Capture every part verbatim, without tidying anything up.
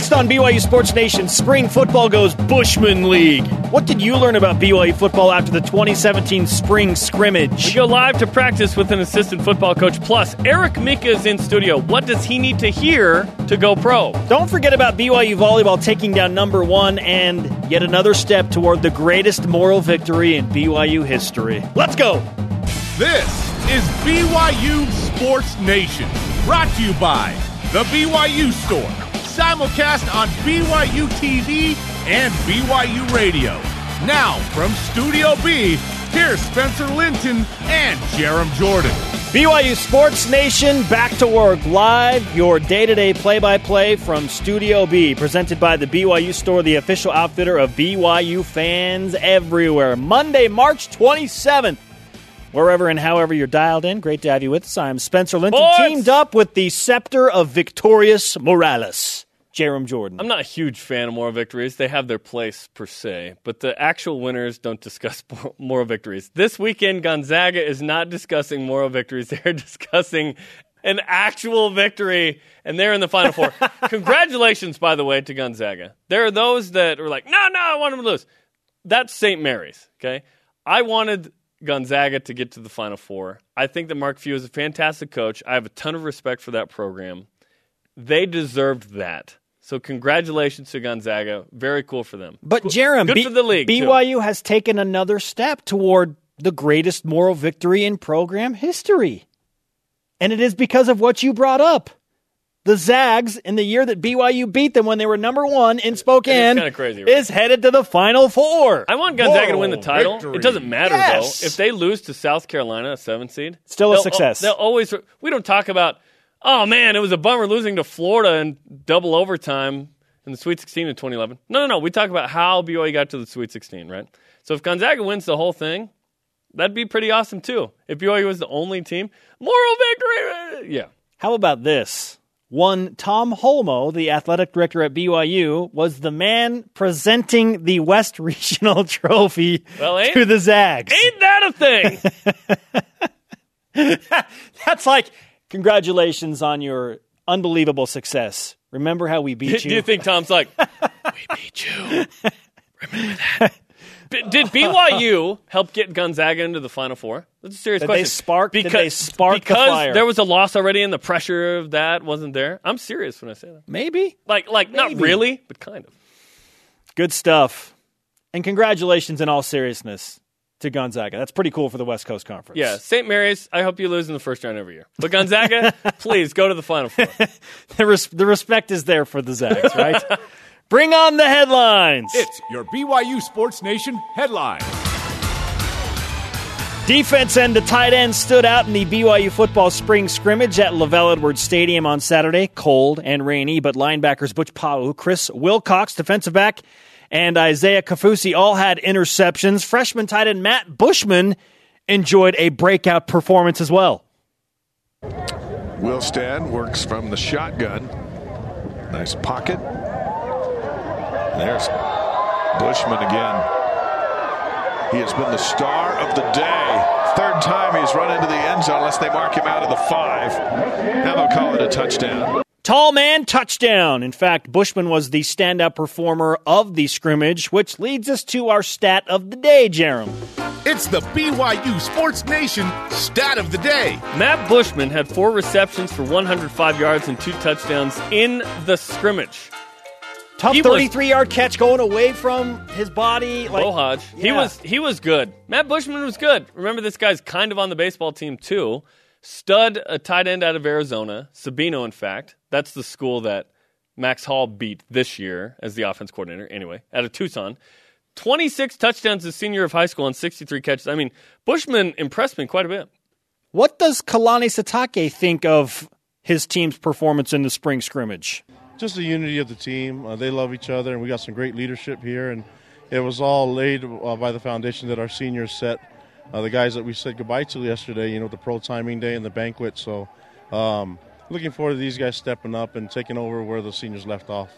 Next on B Y U Sports Nation, spring football goes Bushman League. What did you learn about B Y U football after the twenty seventeen spring scrimmage? We go live to practice with an assistant football coach. Plus, Eric Mika is in studio. What does he need to hear to go pro? Don't forget about B Y U volleyball taking down number one and yet another step toward the greatest moral victory in B Y U history. Let's go! This is B Y U Sports Nation, brought to you by the B Y U Store. Simulcast on B Y U T V and B Y U Radio. Now, from Studio B, here's Spencer Linton and Jarom Jordan. B Y U Sports Nation, back to work live, your day-to-day play-by-play from Studio B, presented by the B Y U Store, the official outfitter of B Y U fans everywhere. Monday, March twenty-seventh. Wherever and however you're dialed in, great to have you with us. I'm Spencer Linton, Sports! Teamed up with the scepter of victorious Morales, Jarom Jordan. I'm not a huge fan of moral victories. They have their place, per se. But the actual winners don't discuss moral victories. This weekend, Gonzaga is not discussing moral victories. They're discussing an actual victory, and they're in the Final Four. Congratulations, by the way, to Gonzaga. There are those that are like, no, no, I want them to lose. That's Saint Mary's, okay? I wanted Gonzaga to get to the Final Four. I think that Mark Few is a fantastic coach. I have a ton of respect for that program. They deserved that. So congratulations to Gonzaga. Very cool for them. But, cool. Jarom, good B- for the league, B Y U too. Has taken another step toward the greatest moral victory in program history. And it is because of what you brought up. The Zags, in the year that B Y U beat them when they were number one in Spokane, it's kind of crazy, right? Is headed to the Final Four. I want Gonzaga Whoa, to win the title. Victory. It doesn't matter, yes. though. If they lose to South Carolina, a seven seed. Still a success. They'll always. We don't talk about, oh, man, it was a bummer losing to Florida in double overtime in the Sweet sixteen in twenty eleven. No, no, no. We talk about how B Y U got to the Sweet sixteen, right? So if Gonzaga wins the whole thing, that'd be pretty awesome, too. If B Y U was the only team. Moral victory! Yeah. How about this? One Tom Holmoe, the athletic director at B Y U, was the man presenting the West Regional Trophy well, to the Zags. Ain't that a thing? That's like, congratulations on your unbelievable success. Remember how we beat you? Do you think Tom's like, we beat you? Remember that? Did B Y U help get Gonzaga into the Final Four? That's a serious did question. They spark, because, did they spark because the fire? There was a loss already and the pressure of that wasn't there? I'm serious when I say that. Maybe. Like, like Maybe. Not really, but kind of. Good stuff. And congratulations in all seriousness to Gonzaga. That's pretty cool for the West Coast Conference. Yeah, Saint Mary's, I hope you lose in the first round every year. But Gonzaga, please, go to the Final Four. the, res- the respect is there for the Zags, right? Bring on the headlines. It's your B Y U Sports Nation headline. Defense and the tight end stood out in the B Y U football spring scrimmage at Lavelle Edwards Stadium on Saturday. Cold and rainy, but linebackers Butch Pau'u, Chris Wilcox, defensive back, and Isaiah Kafusi all had interceptions. Freshman tight end Matt Bushman enjoyed a breakout performance as well. Wilstead works from the shotgun. Nice pocket. There's Bushman again. He has been the star of the day. Third time he's run into the end zone unless they mark him out of the five. Now they'll call it a touchdown. Tall man touchdown. In fact, Bushman was the standout performer of the scrimmage, which leads us to our stat of the day, Jarom. It's the B Y U Sports Nation stat of the day. Matt Bushman had four receptions for one hundred five yards and two touchdowns in the scrimmage. Tough thirty-three-yard catch going away from his body. Like, Bo Hodge. Yeah. He was he was good. Matt Bushman was good. Remember, this guy's kind of on the baseball team, too. Stud, a tight end out of Arizona. Sabino, in fact. That's the school that Max Hall beat this year as the offense coordinator. Anyway, out of Tucson. twenty-six touchdowns as senior of high school on sixty-three catches. I mean, Bushman impressed me quite a bit. What does Kalani Sitake think of his team's performance in the spring scrimmage? Just the unity of the team. Uh, they love each other, and we got some great leadership here. And it was all laid uh, by the foundation that our seniors set. Uh, the guys that we said goodbye to yesterday, you know, the pro timing day and the banquet. So um, looking forward to these guys stepping up and taking over where the seniors left off.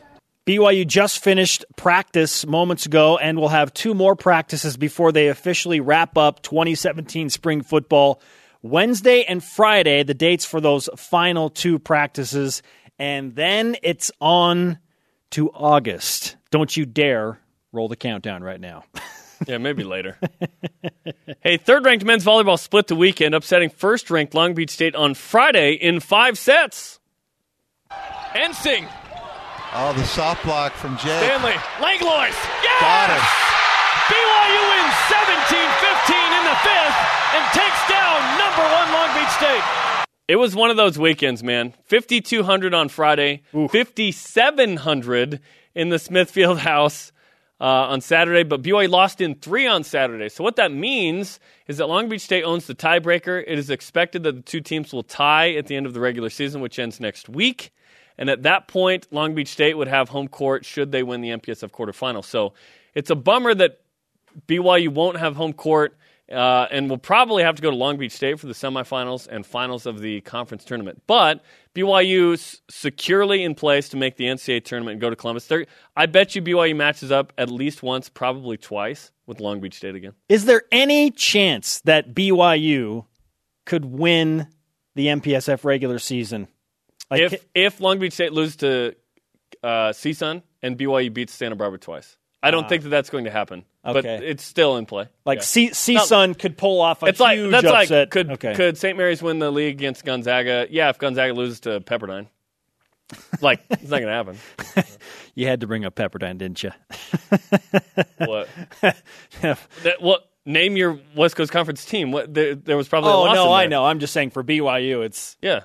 B Y U just finished practice moments ago, and will have two more practices before they officially wrap up twenty seventeen spring football. Wednesday and Friday, the dates for those final two practices. And then it's on to August. Don't you dare roll the countdown right now. Yeah, maybe later. Hey, third-ranked men's volleyball split the weekend, upsetting first-ranked Long Beach State on Friday in five sets. Ensing. Oh, the soft block from Jay. Stanley. Langlois. Yes! Got it. B Y U wins seventeen fifteen in the fifth and takes down number one Long Beach State. It was one of those weekends, man. fifty-two hundred on Friday, ooh, fifty-seven hundred in the Smithfield House uh, on Saturday, but B Y U lost in three on Saturday. So what that means is that Long Beach State owns the tiebreaker. It is expected that the two teams will tie at the end of the regular season, which ends next week. And at that point, Long Beach State would have home court should they win the M P S F quarterfinal. So it's a bummer that B Y U won't have home court uh, and will probably have to go to Long Beach State for the semifinals and finals of the conference tournament. But B Y U's securely in place to make the N C double A tournament and go to Columbus. They're, I bet you B Y U matches up at least once, probably twice, with Long Beach State again. Is there any chance that B Y U could win the M P S F regular season? Like, if if Long Beach State loses to uh, C S U N and B Y U beats Santa Barbara twice, I don't uh, think that that's going to happen. Okay. But it's still in play. Like yeah. C S U N could pull off a it's huge like, that's upset. Like, could okay. could Saint Mary's win the league against Gonzaga? Yeah, if Gonzaga loses to Pepperdine, like it's not going to happen. You had to bring up Pepperdine, didn't you? What? that, what? Name your West Coast Conference team. What? There, there was probably. Oh a loss no, in there. I know. I'm just saying for B Y U, it's yeah.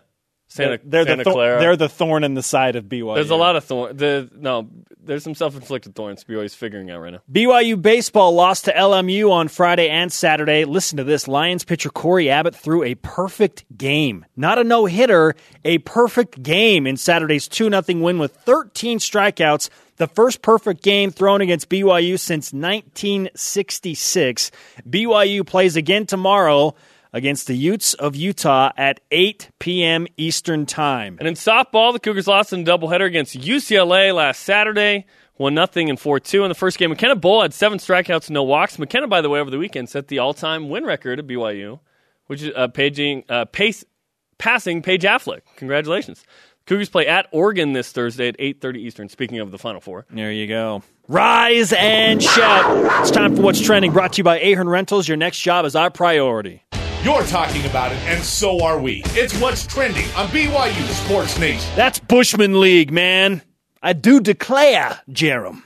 Santa, they're, they're Santa the thorn, Clara. They're the thorn in the side of B Y U. There's a lot of thorns. The, no, there's some self-inflicted thorns B Y U's figuring out right now. B Y U baseball lost to L M U on Friday and Saturday. Listen to this. Lions pitcher Corey Abbott threw a perfect game. Not a no-hitter, a perfect game in Saturday's two nothing win with thirteen strikeouts. The first perfect game thrown against B Y U since nineteen sixty-six. B Y U plays again tomorrow against the Utes of Utah at eight p.m. Eastern Time. And in softball, the Cougars lost in a doubleheader against U C L A last Saturday, one nothing and four two in the first game. McKenna Bull had seven strikeouts, no walks. McKenna, by the way, over the weekend set the all-time win record at B Y U, which is uh, paging, uh, pace, passing Paige Affleck. Congratulations. Cougars play at Oregon this Thursday at eight thirty Eastern, speaking of the Final Four. There you go. Rise and shout. It's time for What's Trending, brought to you by Ahern Rentals. Your next job is our priority. You're talking about it, and so are we. It's What's Trending on B Y U Sports Nation. That's Bushman League, man. I do declare, Jarom.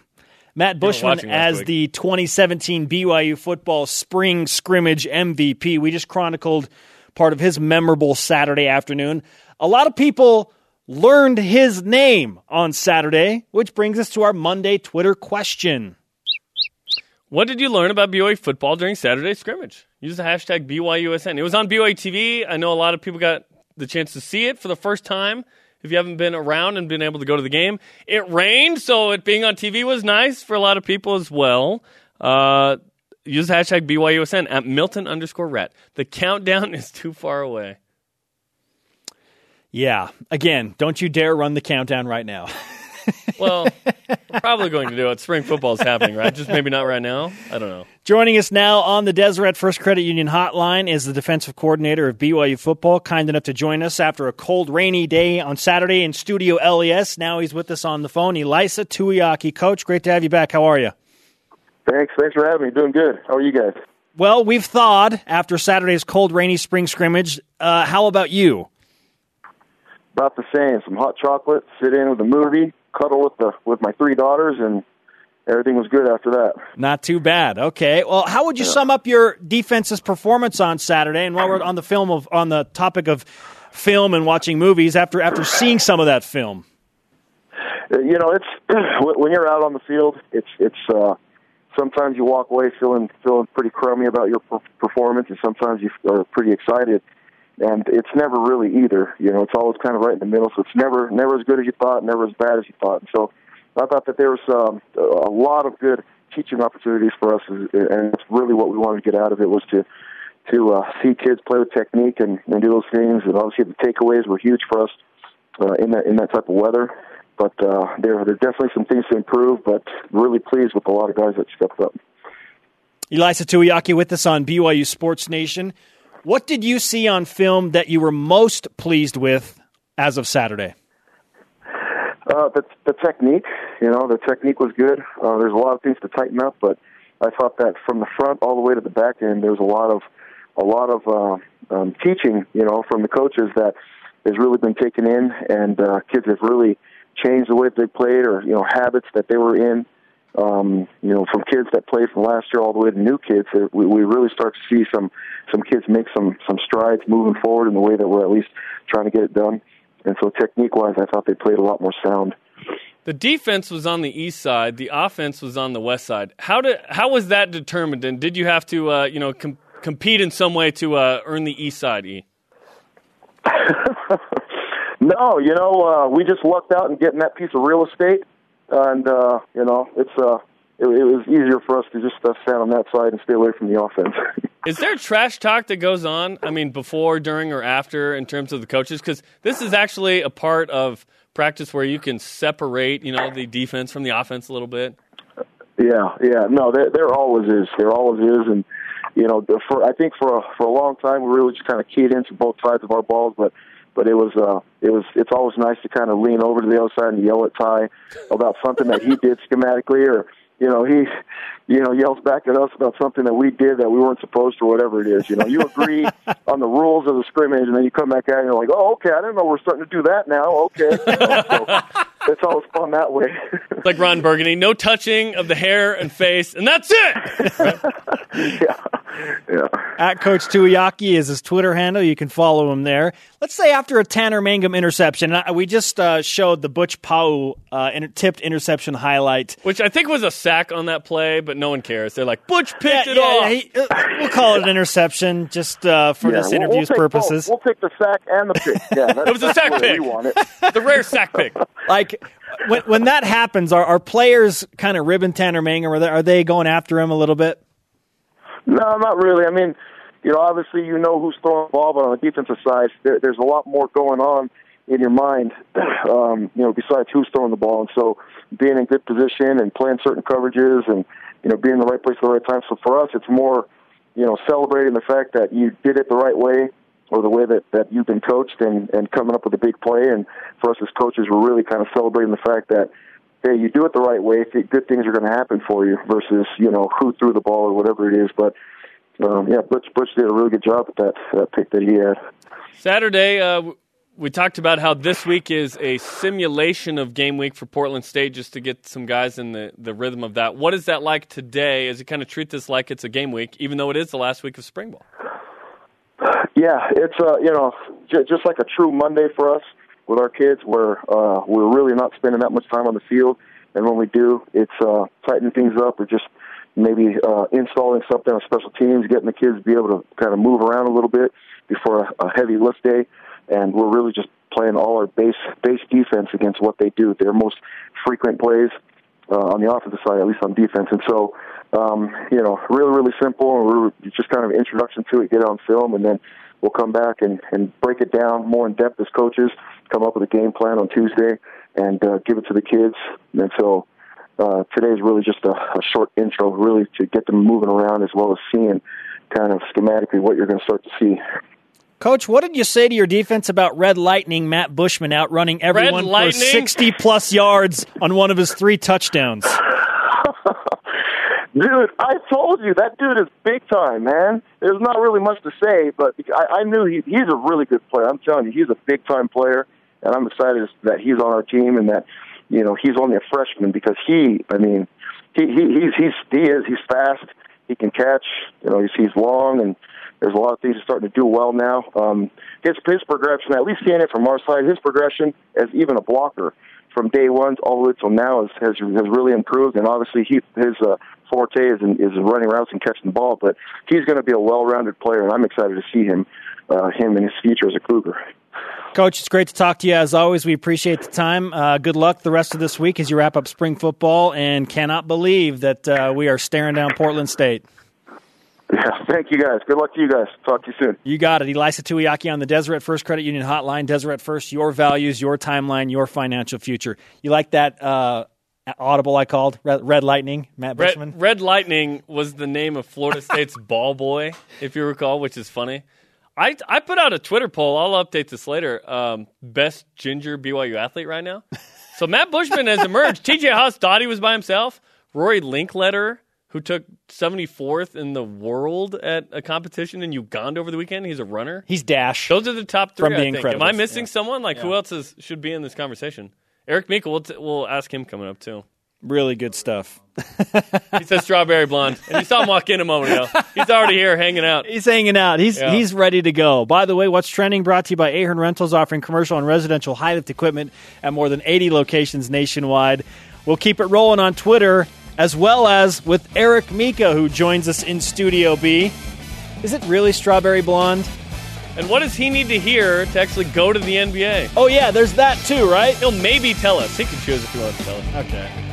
Matt Bushman as the twenty seventeen B Y U football spring scrimmage M V P. We just chronicled part of his memorable Saturday afternoon. A lot of people learned his name on Saturday, which brings us to our Monday Twitter question. What did you learn about B Y U football during Saturday's scrimmage? Use the hashtag B Y U S N. It was on B Y U T V. I know a lot of people got the chance to see it for the first time. If you haven't been around and been able to go to the game, it rained, so it being on T V was nice for a lot of people as well. Uh, use the hashtag B Y U S N at Milton underscore Rat. The countdown is too far away. Yeah. Again, don't you dare run the countdown right now. Well, we're probably going to do it. Spring football is happening, right? Just maybe not right now. I don't know. Joining us now on the Deseret First Credit Union Hotline is the defensive coordinator of B Y U football, kind enough to join us after a cold, rainy day on Saturday in Studio L E S. Now he's with us on the phone. Ilaisa Tuiaki. Coach, great to have you back. How are you? Thanks. Thanks for having me. Doing good. How are you guys? Well, we've thawed after Saturday's cold, rainy spring scrimmage. Uh, how about you? About the same. Some hot chocolate, sit in with a movie, cuddle with the with my three daughters, and everything was good after that. Not too bad. Okay. Well, how would you yeah. sum up your defense's performance on Saturday? And while we're on the film of on the topic of film and watching movies, after after seeing some of that film, you know, it's when you're out on the field, it's it's uh, sometimes you walk away feeling feeling pretty crummy about your performance, and sometimes you are pretty excited. And it's never really either. You know, it's always kind of right in the middle, so it's never never as good as you thought, never as bad as you thought. So I thought that there was um, a lot of good teaching opportunities for us, and it's really what we wanted to get out of it was to to uh, see kids play with technique and, and do those things. And obviously the takeaways were huge for us uh, in that in that type of weather. But uh, there, there are definitely some things to improve, but really pleased with a lot of guys that stepped up. Ilaisa Tuiaki with us on B Y U Sports Nation. What did you see on film that you were most pleased with as of Saturday? Uh, the, the technique, you know, the technique was good. Uh, there's a lot of things to tighten up, but I thought that from the front all the way to the back end, there's a lot of a lot of uh, um, teaching, you know, from the coaches that has really been taken in, and uh, kids have really changed the way they played, or you know, habits that they were in. Um, you know, from kids that played from last year all the way to new kids, we, we really start to see some some kids make some some strides moving forward in the way that we're at least trying to get it done. And so technique-wise, I thought they played a lot more sound. The defense was on the east side. The offense was on the west side. How did how was that determined? And did you have to, uh, you know, com- compete in some way to uh, earn the east side, E? No, you know, uh, we just lucked out in getting that piece of real estate. And, uh, you know, it's uh, it, it was easier for us to just uh, stand on that side and stay away from the offense. Is there trash talk that goes on, I mean, before, during, or after in terms of the coaches? Because this is actually a part of practice where you can separate, you know, the defense from the offense a little bit. Yeah, yeah. No, there, there always is. There always is. And, you know, for I think for a, for a long time we really just kind of keyed into both sides of our balls, but But it was, uh, it was, it's always nice to kind of lean over to the other side and yell at Ty about something that he did schematically, or you know he, you know yells back at us about something that we did that we weren't supposed to, or whatever it is. You know, you agree on the rules of the scrimmage, and then you come back out and you're like, oh, okay, I didn't know we're starting to do that now. Okay, you know, so it's always fun that way. It's like Ron Burgundy, no touching of the hair and face, and that's it. Yeah. Yeah. At Coach Tuiaki is his Twitter handle. You can follow him there. Let's say after a Tanner Mangum interception, we just uh, showed the Butch Pau'u uh, inter- tipped interception highlight, which I think was a sack on that play, but no one cares. They're like, Butch picked yeah, it yeah, off. Yeah, he, uh, we'll call it an interception just uh, for yeah, this we'll, interview's we'll purposes. Both. We'll pick the sack and the pick. Yeah, that's, it was a sack pick. We want it. The rare sack pick. Like when, when that happens, are, are players kind of ribbing Tanner Mangum? Are they, are they going after him a little bit? No, not really. I mean, you know, obviously you know who's throwing the ball, but on the defensive side, there, there's a lot more going on in your mind, um, you know, besides who's throwing the ball. And so being in good position and playing certain coverages and, you know, being in the right place at the right time. So for us, it's more, you know, celebrating the fact that you did it the right way, or the way that, that you've been coached, and, and coming up with a big play. And for us as coaches, we're really kind of celebrating the fact that, hey, you do it the right way, good things are going to happen for you, versus, you know, who threw the ball or whatever it is. But, um, yeah, Butch, Butch did a really good job at that, that pick that he had. Saturday, uh, we talked about how this week is a simulation of game week for Portland State, just to get some guys in the, the rhythm of that. What is that like today, as you kind of treat this like it's a game week, even though it is the last week of spring ball? Yeah, it's, uh, you know, j- just like a true Monday for us. With our kids, we're uh, we're really not spending that much time on the field, and when we do, it's uh, tightening things up, or just maybe uh, installing something on special teams, getting the kids to be able to kind of move around a little bit before a, a heavy lift day, and we're really just playing all our base base defense against what they do, their most frequent plays uh, on the offensive side, at least on defense. And so, um, you know, really, really simple, and we're just kind of introduction to it, get it on film, and then we'll come back and, and break it down more in depth as coaches, come up with a game plan on Tuesday, and uh, give it to the kids. And so uh, today is really just a, a short intro, really, to get them moving around, as well as seeing kind of schematically what you're going to start to see. Coach, what did you say to your defense about Red Lightning Matt Bushman outrunning everyone for sixty-plus yards on one of his three touchdowns? Dude, I told you, that dude is big time, man. There's not really much to say, but I, I knew he, he's a really good player. I'm telling you, he's a big-time player, and I'm excited that he's on our team, and that, you know, he's only a freshman, because he, I mean, he, he, he's, he's, he is, he's fast, he can catch, you know, he's, he's long, and there's a lot of things he's starting to do well now. Um, his, his progression, at least seeing it from our side, his progression as even a blocker from day one all the way till now has, has, has really improved, and obviously he, his uh, forte is, in, is running routes and catching the ball, but he's going to be a well-rounded player, and I'm excited to see him, uh, him and his future as a Cougar. Coach, it's great to talk to you as always. We appreciate the time. Uh, good luck the rest of this week as you wrap up spring football, and cannot believe that uh, we are staring down Portland State. Yeah, thank you guys. Good luck to you guys. Talk to you soon. You got it. Ilaisa Tuiaki on the Deseret First Credit Union Hotline. Deseret First, your values, your timeline, your financial future. You like that uh, audible I called? Red, Red Lightning, Matt Bushman? Red, Red Lightning was the name of Florida State's ball boy, if you recall, which is funny. I, I put out a Twitter poll. I'll update this later. Um, best ginger B Y U athlete right now. So Matt Bushman has emerged. T J. Haws thought he was by himself. Rory Linkletter, who took seventy-fourth in the world at a competition in Uganda over the weekend. He's a runner. He's Dash. Those are the top three, from the I think. Am I missing yeah. someone? Like, yeah. who else is, should be in this conversation? Eric Mika, we'll, t- we'll ask him coming up, too. Really good stuff. He says strawberry blonde. And you saw him walk in a moment ago. He's already here hanging out. He's hanging out. He's yeah. he's ready to go. By the way, What's Trending brought to you by Ahern Rentals, offering commercial and residential high-lift equipment at more than eighty locations nationwide. We'll keep it rolling on Twitter, as well as with Eric Mika, who joins us in Studio B. Is it really strawberry blonde? And what does he need to hear to actually go to the N B A? Oh, yeah, there's that too, right? He'll maybe tell us. He can choose if he wants to tell us. Okay.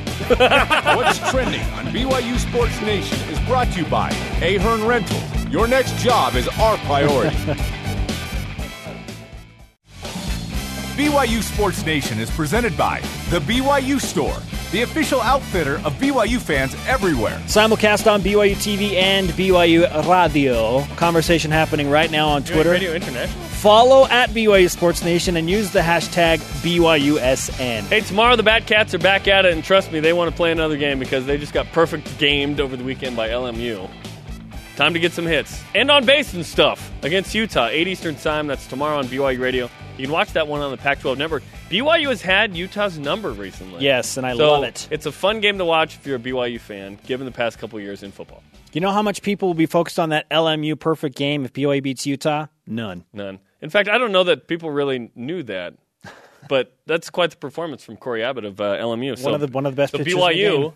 What's Trending on B Y U Sports Nation is brought to you by Ahern Rentals. Your next job is our priority. B Y U Sports Nation is presented by the B Y U Store, the official outfitter of B Y U fans everywhere. Simulcast on B Y U T V and B Y U Radio. Conversation happening right now on Twitter. Radio International. Follow at B Y U Sports Nation and use the hashtag B Y U S N. Hey, tomorrow the Batcats are back at it, and trust me, they want to play another game because they just got perfect gamed over the weekend by L M U. Time to get some hits. And on base and stuff against Utah, eight Eastern time. That's tomorrow on B Y U Radio. You can watch that one on the Pac twelve network. B Y U has had Utah's number recently. Yes, and I so love it. It's a fun game to watch if you're a B Y U fan, given the past couple years in football. You know how much people will be focused on that L M U perfect game if B Y U beats Utah? None. None. In fact, I don't know that people really knew that, but that's quite the performance from Corey Abbott of uh, L M U. So, one of the one of the best so pitchers B Y U, in the game.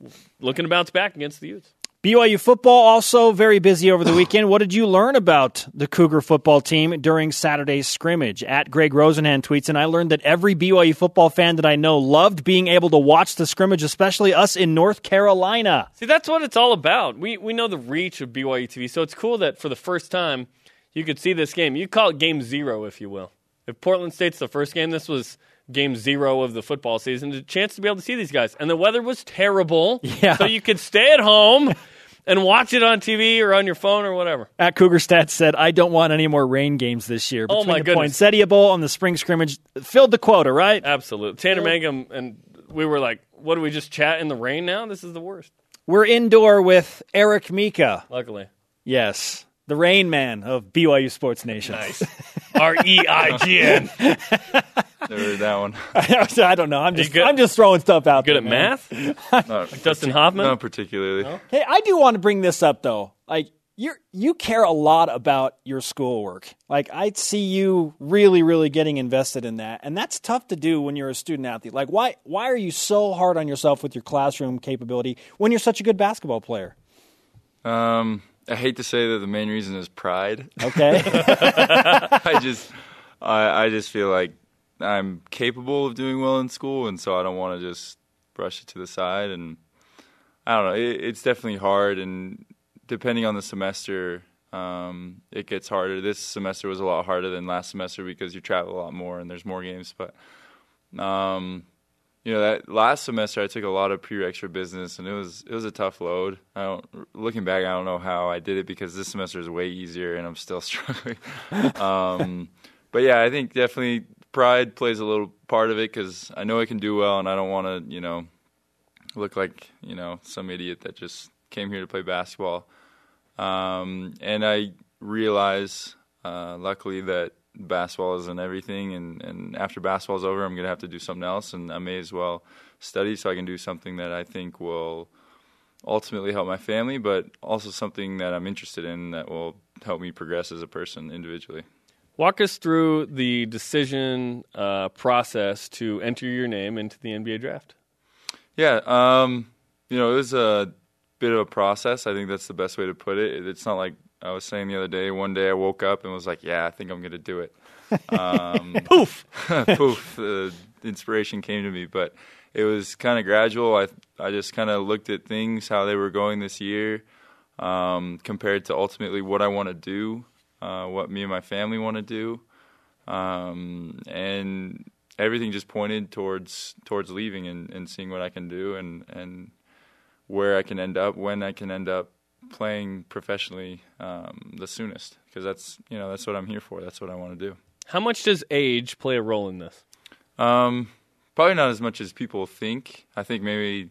Yeah, looking to bounce back against the Utes. B Y U football also very busy over the weekend. What did you learn about the Cougar football team during Saturday's scrimmage? At Greg Rosenhan tweets, and I learned that every B Y U football fan that I know loved being able to watch the scrimmage, especially us in North Carolina. See, that's what it's all about. We we know the reach of B Y U T V, so it's cool that for the first time you could see this game. You call it game zero, if you will. If Portland State's the first game, this was game zero of the football season, a chance to be able to see these guys. And the weather was terrible, yeah. so you could stay at home and watch it on T V or on your phone or whatever. At Cougar Stats said, I don't want any more rain games this year. Between oh, my the goodness. Poinsettia Bowl and the spring scrimmage filled the quota, right? Absolutely. Tanner Mangum and we were like, what, do we just chat in the rain now? This is the worst. We're indoor with Eric Mika. Luckily. Yes. The Rain Man of B Y U Sports Nation. Nice. R E I G N. There that one. I don't know. I'm just I'm just throwing stuff out there. Good at math? Like Dustin Hoffman? Not particularly. No? Hey, I do want to bring this up, though. Like, you you care a lot about your schoolwork. Like, I see you really, really getting invested in that. And that's tough to do when you're a student athlete. Like, why why are you so hard on yourself with your classroom capability when you're such a good basketball player? Um... I hate to say that the main reason is pride. Okay. I just I, I just feel like I'm capable of doing well in school, and so I don't want to just brush it to the side. And I don't know. It, it's definitely hard, and depending on the semester, um, it gets harder. This semester was a lot harder than last semester because you travel a lot more and there's more games. But, um, you know, that last semester I took a lot of pure extra business, and it was it was a tough load. I don't, looking back, I don't know how I did it because this semester is way easier, and I'm still struggling. um, but yeah, I think definitely pride plays a little part of it because I know I can do well, and I don't want to, you know, look like, you know, some idiot that just came here to play basketball. Um, and I realize, uh, luckily, that basketball isn't everything, and, and after basketball's over, I'm going to have to do something else, and I may as well study so I can do something that I think will ultimately help my family, but also something that I'm interested in that will help me progress as a person individually. Walk us through the decision uh, process to enter your name into the N B A draft. Yeah, um, you know, it was a bit of a process. I think that's the best way to put it. It's not like I was saying the other day, one day I woke up and was like, yeah, I think I'm going to do it. Um, poof! Poof. The inspiration came to me. But it was kind of gradual. I I just kind of looked at things, how they were going this year, um, compared to ultimately what I want to do, uh, what me and my family want to do. Um, and everything just pointed towards towards leaving and, and seeing what I can do and, and where I can end up, when I can end up playing professionally um, the soonest, because that's you know that's what I'm here for. That's what I want to do. How much does age play a role in this? Um, Probably not as much as people think. I think maybe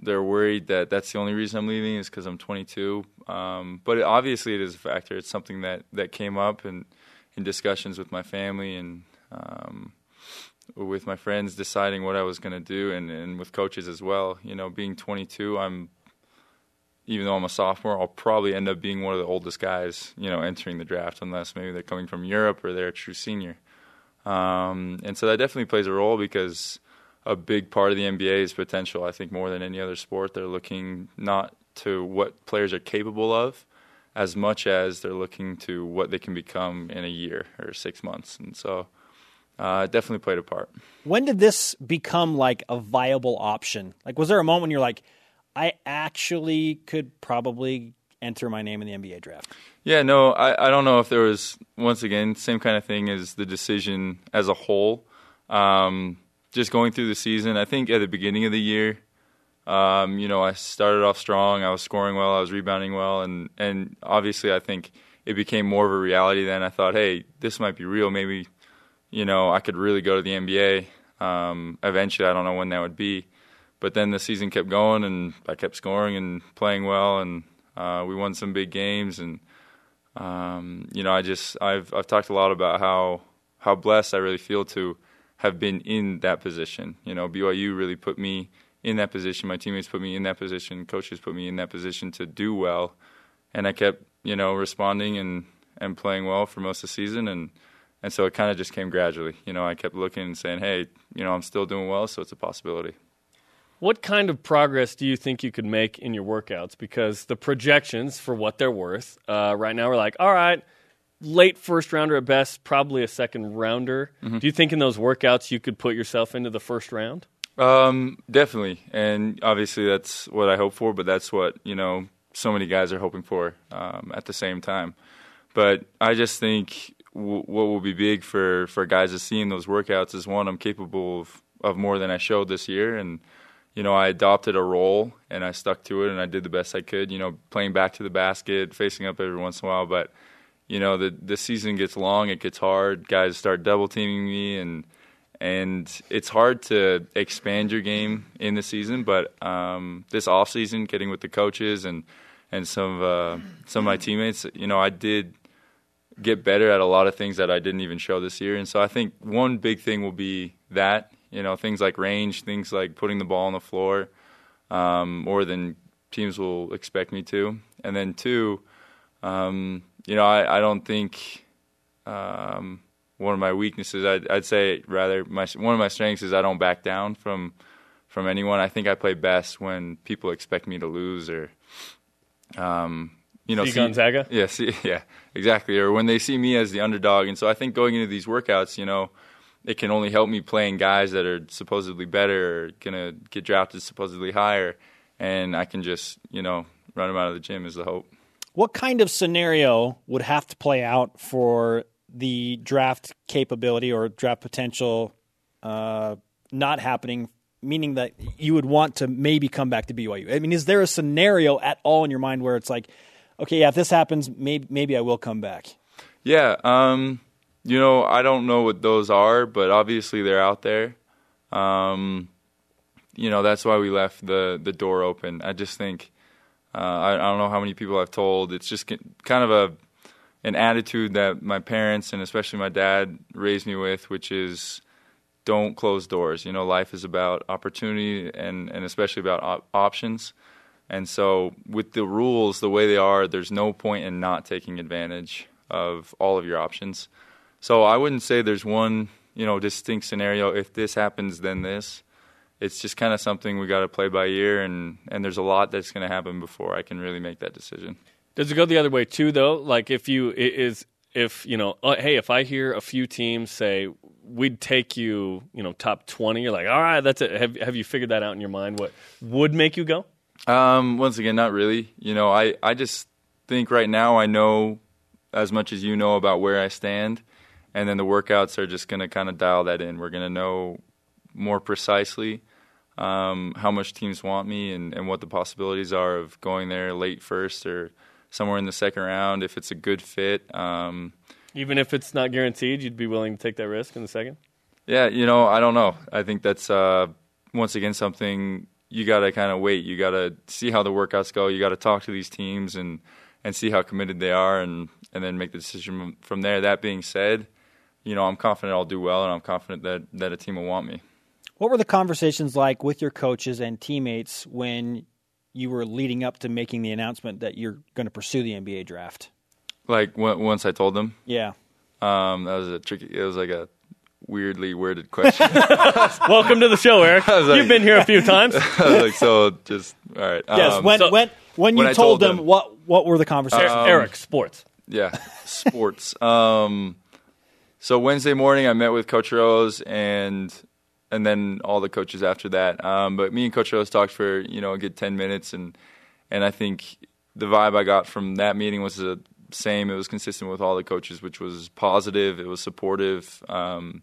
they're worried that that's the only reason I'm leaving is because I'm twenty-two. Um, but it, obviously it is a factor. It's something that, that came up in, in discussions with my family and um, with my friends, deciding what I was going to do, and, and with coaches as well. You know, being twenty-two, I'm even though I'm a sophomore, I'll probably end up being one of the oldest guys, you know, entering the draft, unless maybe they're coming from Europe or they're a true senior. Um, and so that definitely plays a role, because a big part of the N B A is potential. I think more than any other sport, they're looking not to what players are capable of as much as they're looking to what they can become in a year or six months. And so uh, it definitely played a part. When did this become like a viable option? Like, was there a moment when you're like, I actually could probably enter my name in the N B A draft? Yeah, no, I, I don't know if there was, once again, same kind of thing as the decision as a whole. Um, just going through the season, I think at the beginning of the year, um, you know, I started off strong. I was scoring well. I was rebounding well. And, and obviously I think it became more of a reality then. I thought, hey, this might be real. Maybe, you know, I could really go to the N B A um, eventually. I don't know when that would be. But then the season kept going, and I kept scoring and playing well, and uh, we won some big games. And um, you know, I just I've I've talked a lot about how how blessed I really feel to have been in that position. You know, B Y U really put me in that position. My teammates put me in that position. Coaches put me in that position to do well, and I kept, you know, responding and, and playing well for most of the season. And and so it kind of just came gradually. You know, I kept looking and saying, hey, you know, I'm still doing well, so it's a possibility. What kind of progress do you think you could make in your workouts? Because the projections, for what they're worth, uh, right now we're like, all right, late first rounder at best, probably a second rounder. Mm-hmm. Do you think in those workouts you could put yourself into the first round? Um, definitely. And obviously that's what I hope for, but that's what, you know, so many guys are hoping for um, at the same time. But I just think w- what will be big for, for guys to see in those workouts is, one, I'm capable of, of more than I showed this year, and you know, I adopted a role, and I stuck to it, and I did the best I could, you know, playing back to the basket, facing up every once in a while. But, you know, the the season gets long, it gets hard, guys start double-teaming me, and and it's hard to expand your game in the season. But um, this offseason, getting with the coaches and, and some, of, uh, some of my teammates, you know, I did get better at a lot of things that I didn't even show this year. And so I think one big thing will be that. You know, things like range, things like putting the ball on the floor um, more than teams will expect me to. And then two, um, you know, I, I don't think um, one of my weaknesses, I'd, I'd say rather my, one of my strengths is I don't back down from from anyone. I think I play best when people expect me to lose, or, um, you know. See Gonzaga? Yeah, see, yeah, exactly. Or when they see me as the underdog. And so I think going into these workouts, you know, it can only help me playing guys that are supposedly better or going to get drafted supposedly higher, and I can just, you know, run them out of the gym is the hope. What kind of scenario would have to play out for the draft capability or draft potential uh, not happening, meaning that you would want to maybe come back to B Y U? I mean, is there a scenario at all in your mind where it's like, okay, yeah, if this happens, maybe, maybe I will come back? Yeah, um... You know, I don't know what those are, but obviously they're out there. Um, you know, that's why we left the, the door open. I just think, uh, I, I don't know how many people I've told. It's just kind of a an attitude that my parents and especially my dad raised me with, which is don't close doors. You know, life is about opportunity and, and especially about op- options. And so with the rules the way they are, there's no point in not taking advantage of all of your options. So I wouldn't say there's one, you know, distinct scenario. If this happens, then this. It's just kind of something we got to play by ear, and, and there's a lot that's going to happen before I can really make that decision. Does it go the other way too, though? Like if you is if you know, uh, hey, if I hear a few teams say we'd take you, you know, top twenty, you're like, all right, that's it. Have have you figured that out in your mind? What would make you go? Um, once again, not really. You know, I I just think right now I know as much as you know about where I stand. And then the workouts are just going to kind of dial that in. We're going to know more precisely um, how much teams want me and, and what the possibilities are of going there late first or somewhere in the second round if it's a good fit. Um, Even if it's not guaranteed, you'd be willing to take that risk in the second? Yeah, you know, I don't know. I think that's, uh, once again, something you got to kind of wait. You got to see how the workouts go. You got to talk to these teams and, and see how committed they are and, and then make the decision from there. That being said, you know, I'm confident I'll do well, and I'm confident that, that a team will want me. What were the conversations like with your coaches and teammates when you were leading up to making the announcement that you're going to pursue the N B A draft? Like, w- once I told them? Yeah. Um, that was a tricky, it was like a weirdly worded question. Welcome to the show, Eric. Like, you've been here a few times. I was like, so just, all right. Um, yes, when, so, when, when you when told, told them, them, what what were the conversations? Um, Eric, sports. Yeah, sports. um, so Wednesday morning, I met with Coach Rose and and then all the coaches after that. Um, but me and Coach Rose talked for, you know, a good ten minutes, and and I think the vibe I got from that meeting was a same. It was consistent with all the coaches, which was positive. It was supportive. Um,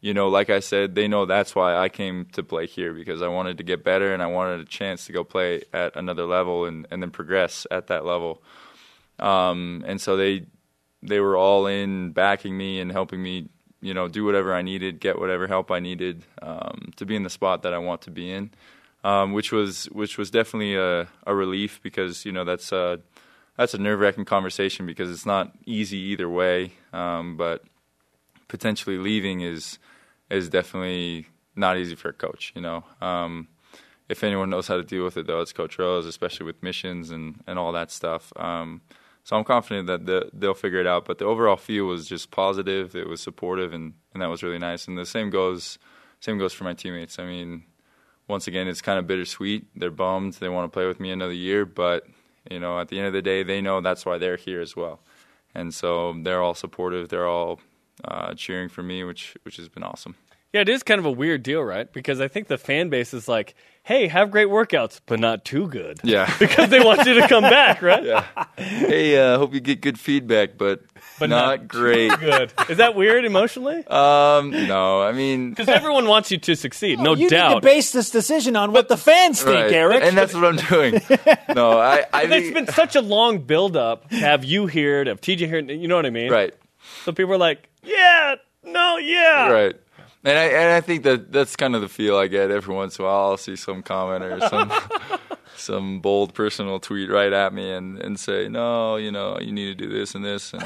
you know, like I said, they know that's why I came to play here, because I wanted to get better and I wanted a chance to go play at another level and, and then progress at that level. Um, and so they they were all in backing me and helping me, you know, do whatever I needed, get whatever help I needed um, to be in the spot that I want to be in, um, which was which was definitely a, a relief, because, you know, that's uh, – that's a nerve-wracking conversation because it's not easy either way, um, but potentially leaving is is definitely not easy for a coach, you know. Um, if anyone knows how to deal with it, though, it's Coach Rose, especially with missions and, and all that stuff. Um, so I'm confident that the, they'll figure it out, but the overall feel was just positive. It was supportive, and, and that was really nice. And the same goes same goes for my teammates. I mean, once again, it's kind of bittersweet. They're bummed. They want to play with me another year, but – you know, at the end of the day, they know that's why they're here as well. And so they're all supportive. They're all uh, cheering for me, which which has been awesome. Yeah, it is kind of a weird deal, right? Because I think the fan base is like, hey, have great workouts, but not too good. Yeah. Because they want you to come back, right? Yeah. Hey, I uh, hope you get good feedback, but, but not, not great. Too good. Is that weird emotionally? Um, no, I mean... Because everyone wants you to succeed, no, no you doubt. You need to base this decision on what the fans think, right, Eric. And that's what I'm doing. No, I... I think... It's been such a long build-up to have you here, to have T J here, you know what I mean? Right. So people are like, yeah, no, yeah. Right. And I, and I think that that's kind of the feel I get every once in a while. I'll see some comment or some some bold personal tweet right at me and, and say, no, you know, you need to do this and this. And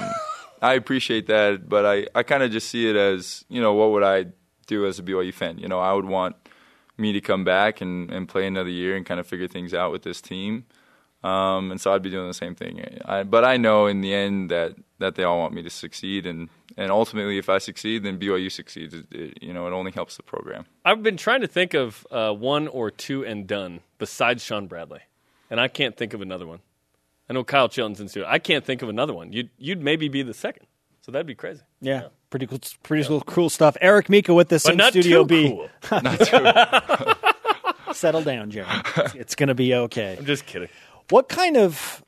I appreciate that, but I, I kind of just see it as, you know, what would I do as a B Y U fan? You know, I would want me to come back and, and play another year and kind of figure things out with this team. Um, and so I'd be doing the same thing. I, but I know in the end that, that they all want me to succeed, and And ultimately, if I succeed, then B Y U succeeds. It, it, you know, it only helps the program. I've been trying to think of uh, one or two and done besides Shawn Bradley, and I can't think of another one. I know Kyle Chilton's in studio. I can't think of another one. You'd, you'd maybe be the second, so that'd be crazy. Yeah, yeah. pretty cool, pretty yeah. cool, cool stuff. Eric Mika with us but in not Studio too B. Cool. Not too cool. Settle down, Jeremy. It's, it's going to be okay. I'm just kidding. What kind of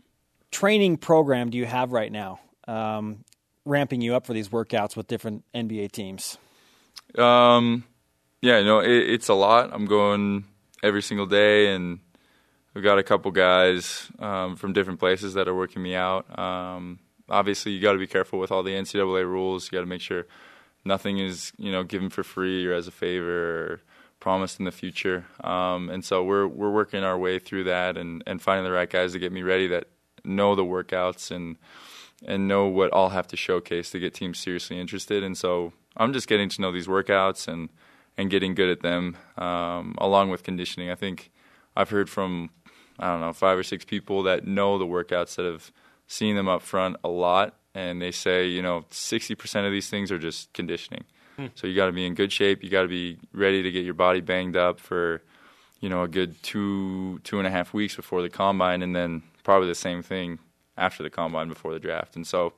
training program do you have right now? Um, ramping you up for these workouts with different N B A teams? Um, yeah, you know, it, it's a lot. I'm going every single day, and we've got a couple guys um, from different places that are working me out. Um, obviously, you got to be careful with all the N C double A rules. You got to make sure nothing is, you know, given for free or as a favor or promised in the future. Um, and so we're we're working our way through that and, and finding the right guys to get me ready that know the workouts and and know what I'll have to showcase to get teams seriously interested. And so I'm just getting to know these workouts and, and getting good at them, um, along with conditioning. I think I've heard from, I don't know, five or six people that know the workouts that have seen them up front a lot, and they say, you know, sixty percent of these things are just conditioning. Hmm. So you got to be in good shape. You got to be ready to get your body banged up for, you know, a good two, two and a half weeks before the combine, and then probably the same thing after the combine, before the draft. And so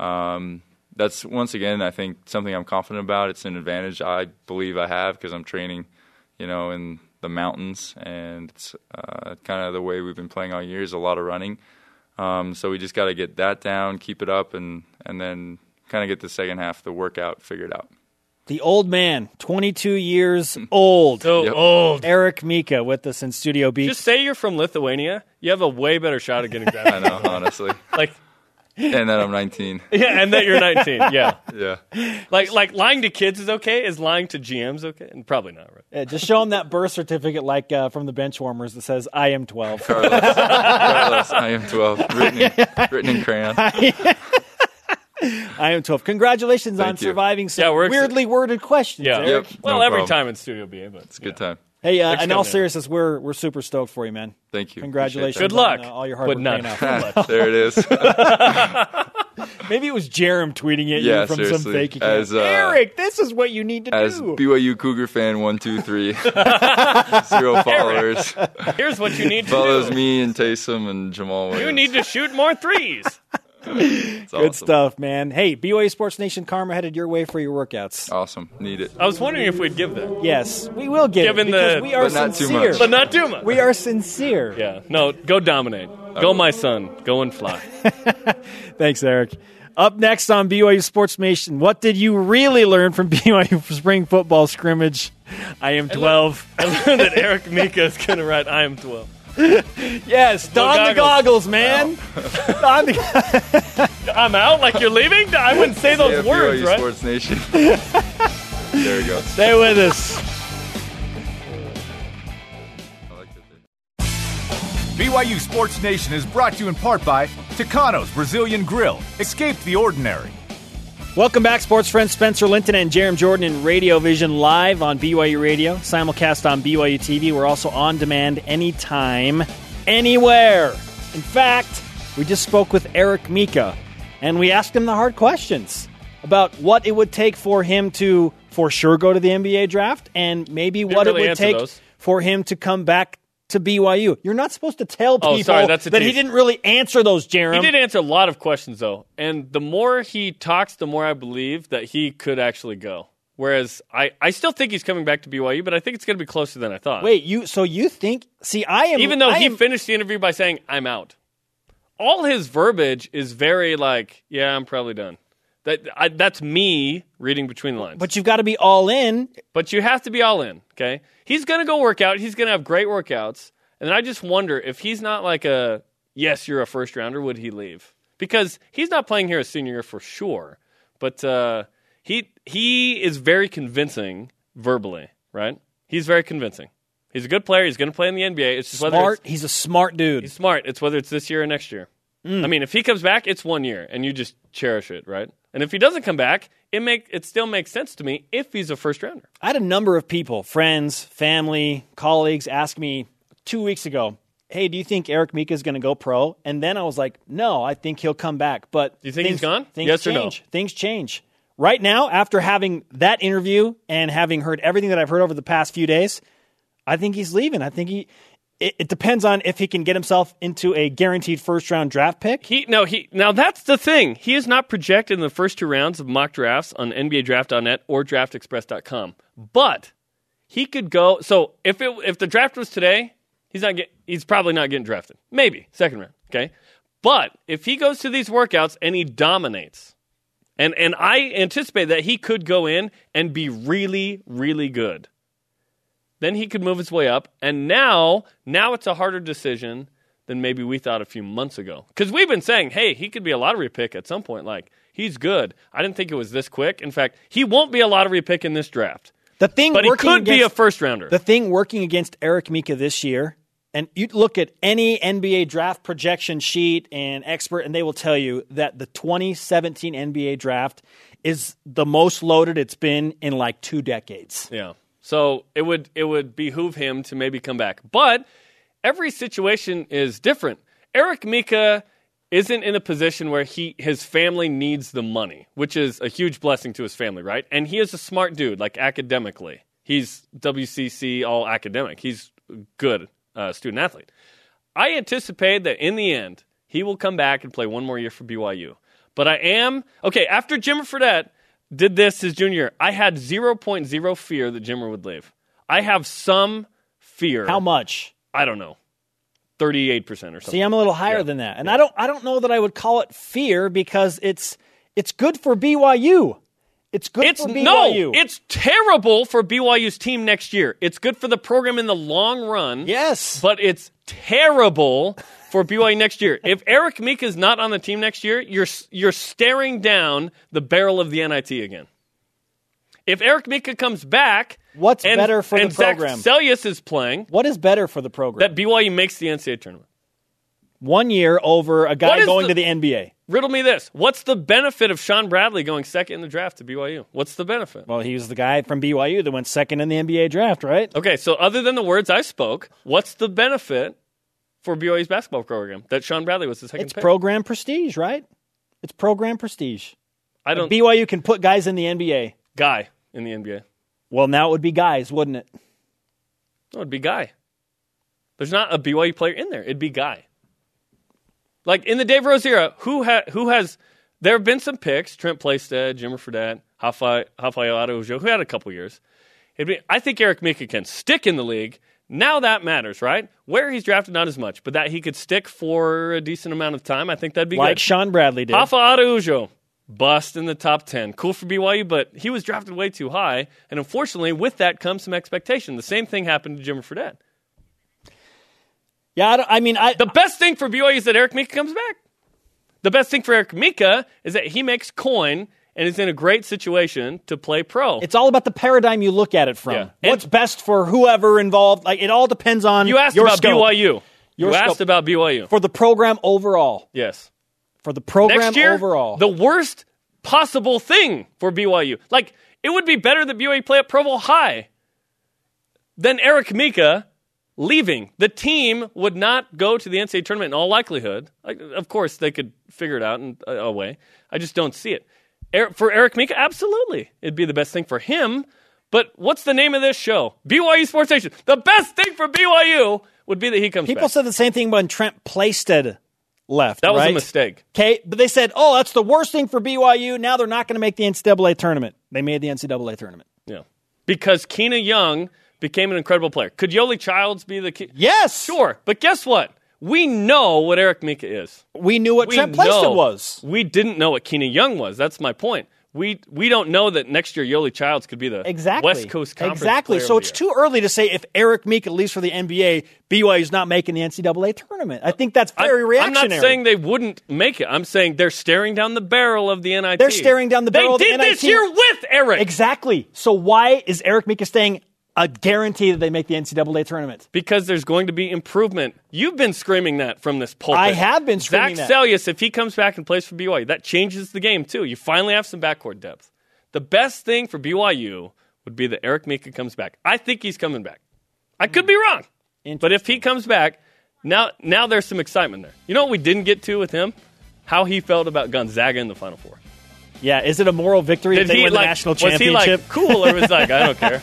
um, that's, once again, I think something I'm confident about. It's an advantage I believe I have because I'm training, you know, in the mountains, and it's uh, kind of the way we've been playing all year is a lot of running. Um, so we just got to get that down, keep it up, and, and then kind of get the second half of the workout figured out. The old man, twenty-two years old. So yep. old. Eric Mika with us in Studio B. Just say you're from Lithuania. You have a way better shot at getting drafted. I know, honestly. Like, And that I'm nineteen. Yeah, and that you're nineteen. Yeah. Yeah. Like like lying to kids is okay. Is lying to G Ms okay? And probably not, right? Yeah, just show them that birth certificate like uh, from the bench warmers that says, I am twelve. Carlos, Carlos, I am twelve. Written in, written in crayon. I am twelve. Congratulations Thank on you. Surviving some yeah, weirdly worded questions, yeah. Eric. Yep, well, no every problem. Time in Studio B A, but it's a yeah. good time. Hey, uh, in all seriousness, we're we're super stoked for you, man. Thank you. Congratulations. Good luck. On, uh, all your hard but work none. Right now. There it is. Maybe it was Jarom tweeting at yeah, you from seriously. Some fake account. As, uh, Eric, this is what you need to as do. As B Y U Cougar fan one two three, zero followers. Eric, here's what you need to Follows do. Follows me and Taysom and Jamal Williams. You need to shoot more threes. It's good awesome. Stuff, man. Hey, B Y U Sports Nation karma headed your way for your workouts. Awesome. Need it. I was wondering if we'd give that. Yes, we will give Given it because the, we are but not sincere. Too much. But not too much. We are sincere. Yeah. No, go dominate. I go, will. My son. Go and fly. Thanks, Eric. Up next on B Y U Sports Nation, what did you really learn from B Y U spring football scrimmage? I am twelve. I learned, I learned that Eric Mika is going to write I am twelve. Yes, don no goggles. The goggles, man. Wow. The go- I'm out like you're leaving? I wouldn't say those yeah, words, B Y U right? Sports Nation. There we go. Stay with us. B Y U Sports Nation is brought to you in part by Tucano's Brazilian Grill. Escape the ordinary. Welcome back, sports friends. Spencer Linton and Jarom Jordan in Radio Vision live on B Y U Radio, simulcast on B Y U T V. We're also on demand anytime, anywhere. In fact, we just spoke with Eric Mika, and we asked him the hard questions about what it would take for him to, for sure, go to the N B A draft, and maybe Didn't what really it would take those. For him to come back to B Y U. You're not supposed to tell people oh, sorry, that tease. He didn't really answer those, Jarom. He did answer a lot of questions, though. And the more he talks, the more I believe that he could actually go. Whereas I, I still think he's coming back to B Y U, but I think it's going to be closer than I thought. Wait, you? So you think... See, I am... Even though I he am, finished the interview by saying, I'm out. All his verbiage is very like, yeah, I'm probably done. That I, That's me reading between the lines. But you've got to be all in. But you have to be all in, okay? He's going to go work out. He's going to have great workouts. And I just wonder if he's not like a, yes, you're a first-rounder, would he leave? Because he's not playing here as senior year for sure. But uh, he he is very convincing verbally, right? He's very convincing. He's a good player. He's going to play in the N B A. It's just smart. It's, he's a smart dude. He's smart. It's whether it's this year or next year. Mm. I mean, if he comes back, it's one year, and you just cherish it, right? And if he doesn't come back, it make it still makes sense to me if he's a first-rounder. I had a number of people, friends, family, colleagues, ask me two weeks ago, hey, do you think Eric Mika is going to go pro? And then I was like, no, I think he'll come back. But do you think things, he's gone? Things yes change. Or no? Things change. Right now, after having that interview and having heard everything that I've heard over the past few days, I think he's leaving. I think he... It, it depends on if he can get himself into a guaranteed first-round draft pick. He no he now that's the thing. He is not projected in the first two rounds of mock drafts on N B A draft dot net or draft express dot com. But he could go. So if it, if the draft was today, he's not get, he's probably not getting drafted. Maybe second round. Okay, but if he goes to these workouts and he dominates, and and I anticipate that he could go in and be really really good. Then he could move his way up, and now, now it's a harder decision than maybe we thought a few months ago. Because we've been saying, hey, he could be a lottery pick at some point. Like, he's good. I didn't think it was this quick. In fact, he won't be a lottery pick in this draft. The thing but he could against, be a first-rounder. The thing working against Eric Mika this year, and you look at any N B A draft projection sheet and expert, and they will tell you that the twenty seventeen N B A draft is the most loaded it's been in like two decades. Yeah. So it would it would behoove him to maybe come back. But every situation is different. Eric Mika isn't in a position where he his family needs the money, which is a huge blessing to his family, right? And he is a smart dude, like academically. He's W C C all academic. He's a good uh, student-athlete. I anticipate that in the end, he will come back and play one more year for B Y U. But I am... Okay, after Jimmer Fredette did this his junior year, I had zero point zero fear that Jimmer would leave. I have some fear. How much? I don't know. thirty-eight percent or something. See, I'm a little higher yeah. than that. And yeah. I don't I don't know that I would call it fear because it's it's good for B Y U. It's good it's, for B Y U. No, it's terrible for B Y U's team next year. It's good for the program in the long run. Yes. But it's terrible for B Y U next year. If Eric Mika is not on the team next year, you're you're staring down the barrel of the N I T again. If Eric Mika comes back, what's and, better for and the program? Zach Seljaas is playing. What is better for the program? That B Y U makes the N C double A tournament. One year over a guy going the, to the N B A. Riddle me this. What's the benefit of Shawn Bradley going second in the draft to B Y U? What's the benefit? Well, he was the guy from B Y U that went second in the N B A draft, right? Okay, so other than the words I spoke, what's the benefit for B Y U's basketball program that Shawn Bradley was the second it's pick? It's program prestige, right? It's program prestige. I don't. Like B Y U can put guys in the N B A. Guy. In the N B A. Well, now it would be guys, wouldn't it? No, it would be guy. There's not a B Y U player in there. It'd be guy. Like, in the Dave Rose era, who, ha- who has... There have been some picks. Trent Plaisted, Jimmer Fredette, Rafael Araujo, who had a couple years. It'd be, I think Eric Mika can stick in the league. Now that matters, right? Where he's drafted, not as much. But that he could stick for a decent amount of time, I think that'd be like good. Like Shawn Bradley did. Rafael Araujo. Bust in the top ten. Cool for B Y U, but he was drafted way too high. And unfortunately, with that comes some expectation. The same thing happened to Jimmer Fredette. Yeah, I, don't, I mean... I, the best thing for B Y U is that Eric Mika comes back. The best thing for Eric Mika is that he makes coin and is in a great situation to play pro. It's all about the paradigm you look at it from. Yeah. What's and, best for whoever involved. Like, it all depends on your You asked your about scope. B Y U. Your you scope. asked about B Y U. For the program overall. Yes. For the program Next year, overall. The worst possible thing for B Y U. Like, it would be better that B Y U play at Provo High than Eric Mika leaving. The team would not go to the N C double A tournament in all likelihood. Like, of course, they could figure it out in a way. I just don't see it. Er- for Eric Mika, absolutely. It'd be the best thing for him. But what's the name of this show? B Y U Sports Nation. The best thing for B Y U would be that he comes People back. People said the same thing when Trent Plaisted left. That was right? a mistake. Okay, but they said, oh, that's the worst thing for B Y U. Now they're not going to make the N C double A tournament. They made the N C double A tournament. Yeah. Because Keena Young became an incredible player. Could Yoli Childs be the key? Yes! Sure, but guess what? We know what Eric Mika is. We knew what we Trent Plaisted was. We didn't know what Keena Young was. That's my point. We we don't know that next year Yoli Childs could be the exactly. West Coast Conference Exactly. Player so it's too early to say if Eric Mika leaves for the N B A, B Y U's not making the N C double A tournament. I think that's very I, reactionary. I'm not saying they wouldn't make it. I'm saying they're staring down the barrel of the N I T. They're staring down the barrel they of the N I T. They did this year with Eric. Exactly. So why is Eric Mika staying a guarantee that they make the N C double A tournament? Because there's going to be improvement. You've been screaming that from this pulpit. I have been screaming Zach that. Zach Seljaas, if he comes back and plays for B Y U, that changes the game too. You finally have some backcourt depth. The best thing for B Y U would be that Eric Mika comes back. I think he's coming back. I could be wrong. But if he comes back, now now there's some excitement there. You know what we didn't get to with him? How he felt about Gonzaga in the Final Four. Yeah, is it a moral victory Did if they he, win the like, national championship? Was he like, cool, or was like, I don't care?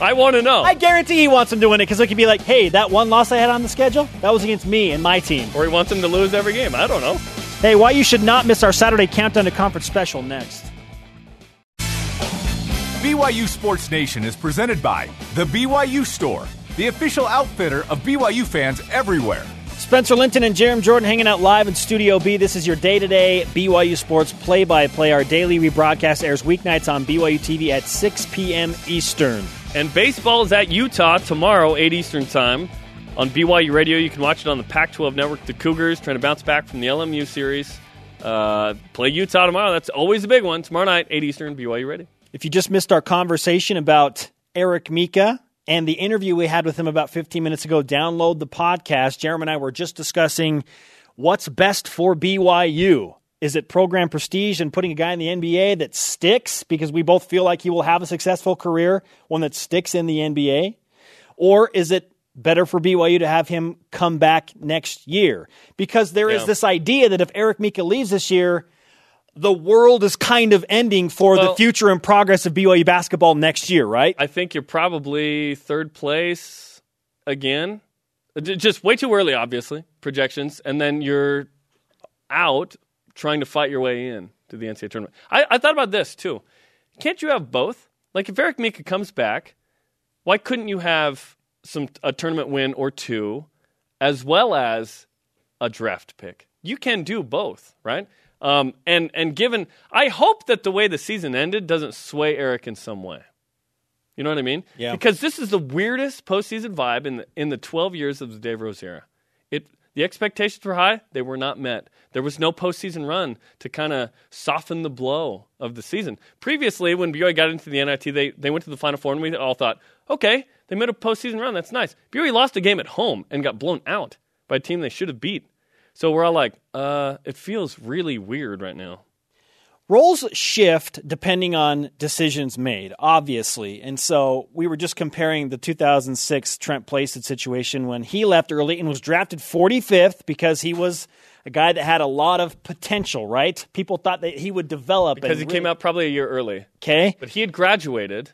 I want to know. I guarantee he wants him to win it because it could be like, hey, that one loss I had on the schedule, that was against me and my team. Or he wants him to lose every game. I don't know. Hey, why you should not miss our Saturday Countdown to Conference special next. B Y U Sports Nation is presented by the B Y U Store, the official outfitter of B Y U fans everywhere. Spencer Linton and Jarom Jordan hanging out live in Studio B. This is your day-to-day B Y U Sports play-by-play. Our daily rebroadcast airs weeknights on B Y U T V at six p.m. Eastern. And baseball is at Utah tomorrow, eight Eastern time. On B Y U Radio, you can watch it on the Pac twelve network. The Cougars trying to bounce back from the L M U series. Uh, play Utah tomorrow. That's always a big one. Tomorrow night, eight Eastern, B Y U Radio. If you just missed our conversation about Eric Mika and the interview we had with him about fifteen minutes ago, download the podcast. Jarom and I were just discussing what's best for B Y U. Is it program prestige and putting a guy in the N B A that sticks because we both feel like he will have a successful career, one that sticks in the N B A? Or is it better for B Y U to have him come back next year? Because there yeah. is this idea that if Eric Mika leaves this year, the world is kind of ending for well, the future and progress of B Y U basketball next year, right? I think you're probably third place again. Just way too early, obviously, projections. And then you're out trying to fight your way in to the N C double A tournament. I, I thought about this, too. Can't you have both? Like, if Eric Mika comes back, why couldn't you have some a tournament win or two as well as a draft pick? You can do both, right? Um, and and given, I hope that the way the season ended doesn't sway Eric in some way. You know what I mean? Yeah. Because this is the weirdest postseason vibe in the, in the twelve years of the Dave Rose era. It the expectations were high; they were not met. There was no postseason run to kind of soften the blow of the season. Previously, when B Y U got into the N I T, they they went to the Final Four, and we all thought, okay, they made a postseason run. That's nice. B Y U lost a game at home and got blown out by a team they should have beat. So we're all like, uh, it feels really weird right now. Roles shift depending on decisions made, obviously. And so we were just comparing the two thousand six Trent Plaisted situation when he left early and was drafted forty-fifth because he was a guy that had a lot of potential, right? People thought that he would develop. Because and he really... came out probably a year early. Okay. But he had graduated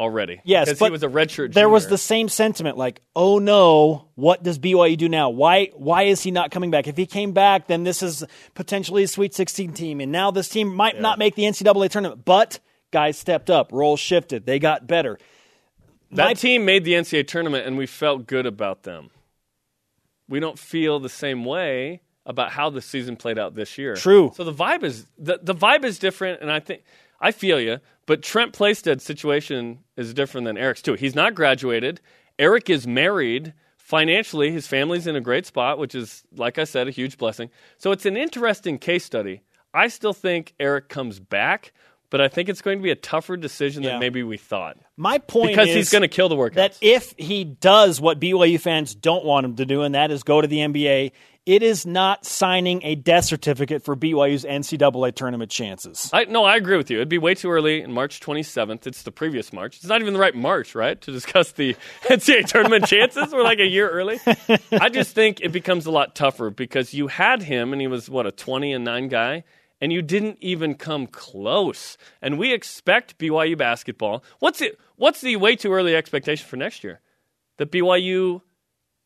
already. Yes, because but he was a redshirt junior. There was the same sentiment, like, oh no, what does B Y U do now? Why why is he not coming back? If he came back, then this is potentially a Sweet sixteen team, and now this team might yeah. not make the N C double A tournament. But guys stepped up, roles shifted, they got better. That My, team made the N C double A tournament, and we felt good about them. We don't feel the same way about how the season played out this year. True. So the vibe is the, the vibe is different, and I think I feel you, but Trent Plaisted's situation is different than Eric's, too. He's not graduated. Eric is married. Financially, his family's in a great spot, which is, like I said, a huge blessing. So it's an interesting case study. I still think Eric comes back, but I think it's going to be a tougher decision yeah. than maybe we thought. My point because is he's going to kill the workouts. That if he does what B Y U fans don't want him to do, and that is go to the N B A, it is not signing a death certificate for B Y U's N C double A tournament chances. I, no, I agree with you. It'd be way too early in March twenty-seventh. It's the previous March. It's not even the right March, right, to discuss the N C double A tournament chances. We're like a year early. I just think it becomes a lot tougher because you had him, and he was, what, a twenty and nine guy? And you didn't even come close. And we expect B Y U basketball. What's it? What's the way too early expectation for next year? That B Y U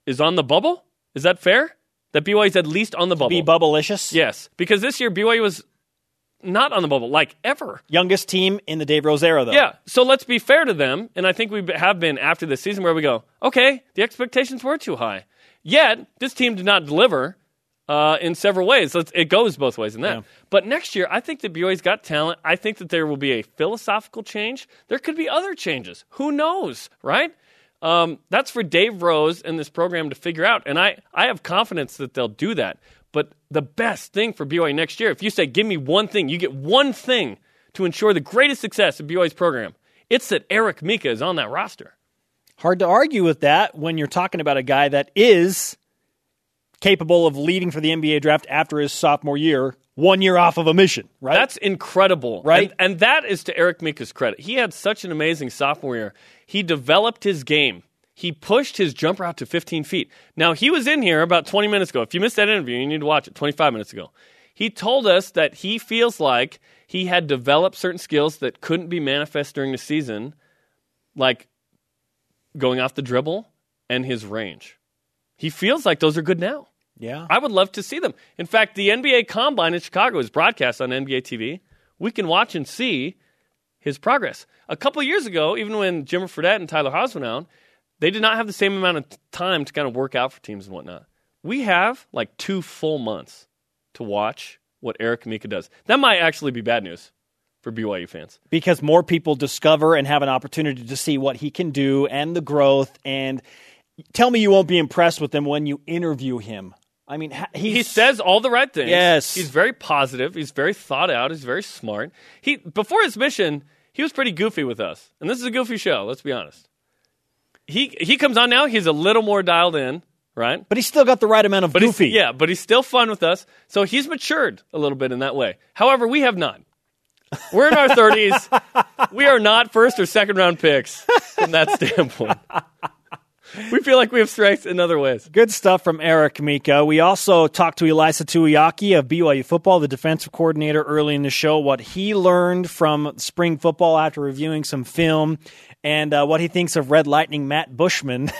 is on the bubble? Is that fair? That B Y U's at least on the bubble. Be bubblicious? Yes. Because this year, B Y U was not on the bubble, like ever. Youngest team in the Dave Rose era, though. Yeah. So let's be fair to them. And I think we have been after this season where we go, okay, the expectations were too high. Yet, this team did not deliver. Uh, in several ways. So it's, it goes both ways in that. Yeah. But next year, I think that B Y U's got talent. I think that there will be a philosophical change. There could be other changes. Who knows, right? Um, that's for Dave Rose and this program to figure out. And I, I have confidence that they'll do that. But the best thing for B Y U next year, if you say, give me one thing, you get one thing to ensure the greatest success of B Y U's program. It's that Eric Mika is on that roster. Hard to argue with that when you're talking about a guy that is capable of leading for the N B A draft after his sophomore year, one year off of a mission, right? That's incredible. Right? And, and that is to Eric Mika's credit. He had such an amazing sophomore year. He developed his game. He pushed his jumper out to fifteen feet. Now, he was in here about twenty minutes ago. If you missed that interview, you need to watch it twenty-five minutes ago. He told us that he feels like he had developed certain skills that couldn't be manifest during the season, like going off the dribble and his range. He feels like those are good now. Yeah, I would love to see them. In fact, the N B A Combine in Chicago is broadcast on N B A T V. We can watch and see his progress. A couple of years ago, even when Jimmer Fredette and Tyler Haws went out, they did not have the same amount of time to kind of work out for teams and whatnot. We have like two full months to watch what Eric Mika does. That might actually be bad news for B Y U fans. Because more people discover and have an opportunity to see what he can do and the growth. And tell me you won't be impressed with him when you interview him. I mean, he says all the right things. Yes. He's very positive. He's very thought out. He's very smart. He Before his mission, he was pretty goofy with us. And this is a goofy show, let's be honest. He he comes on now, he's a little more dialed in, right? But he's still got the right amount of but goofy. Yeah, but he's still fun with us. So he's matured a little bit in that way. However, we have not. We're in our thirties. We are not first or second round picks from that standpoint. We feel like we have strengths in other ways. Good stuff from Eric Mika. We also talked to Ilaisa Tuiaki of B Y U football, the defensive coordinator, early in the show, what he learned from spring football after reviewing some film, and uh, what he thinks of Red Lightning Matt Bushman.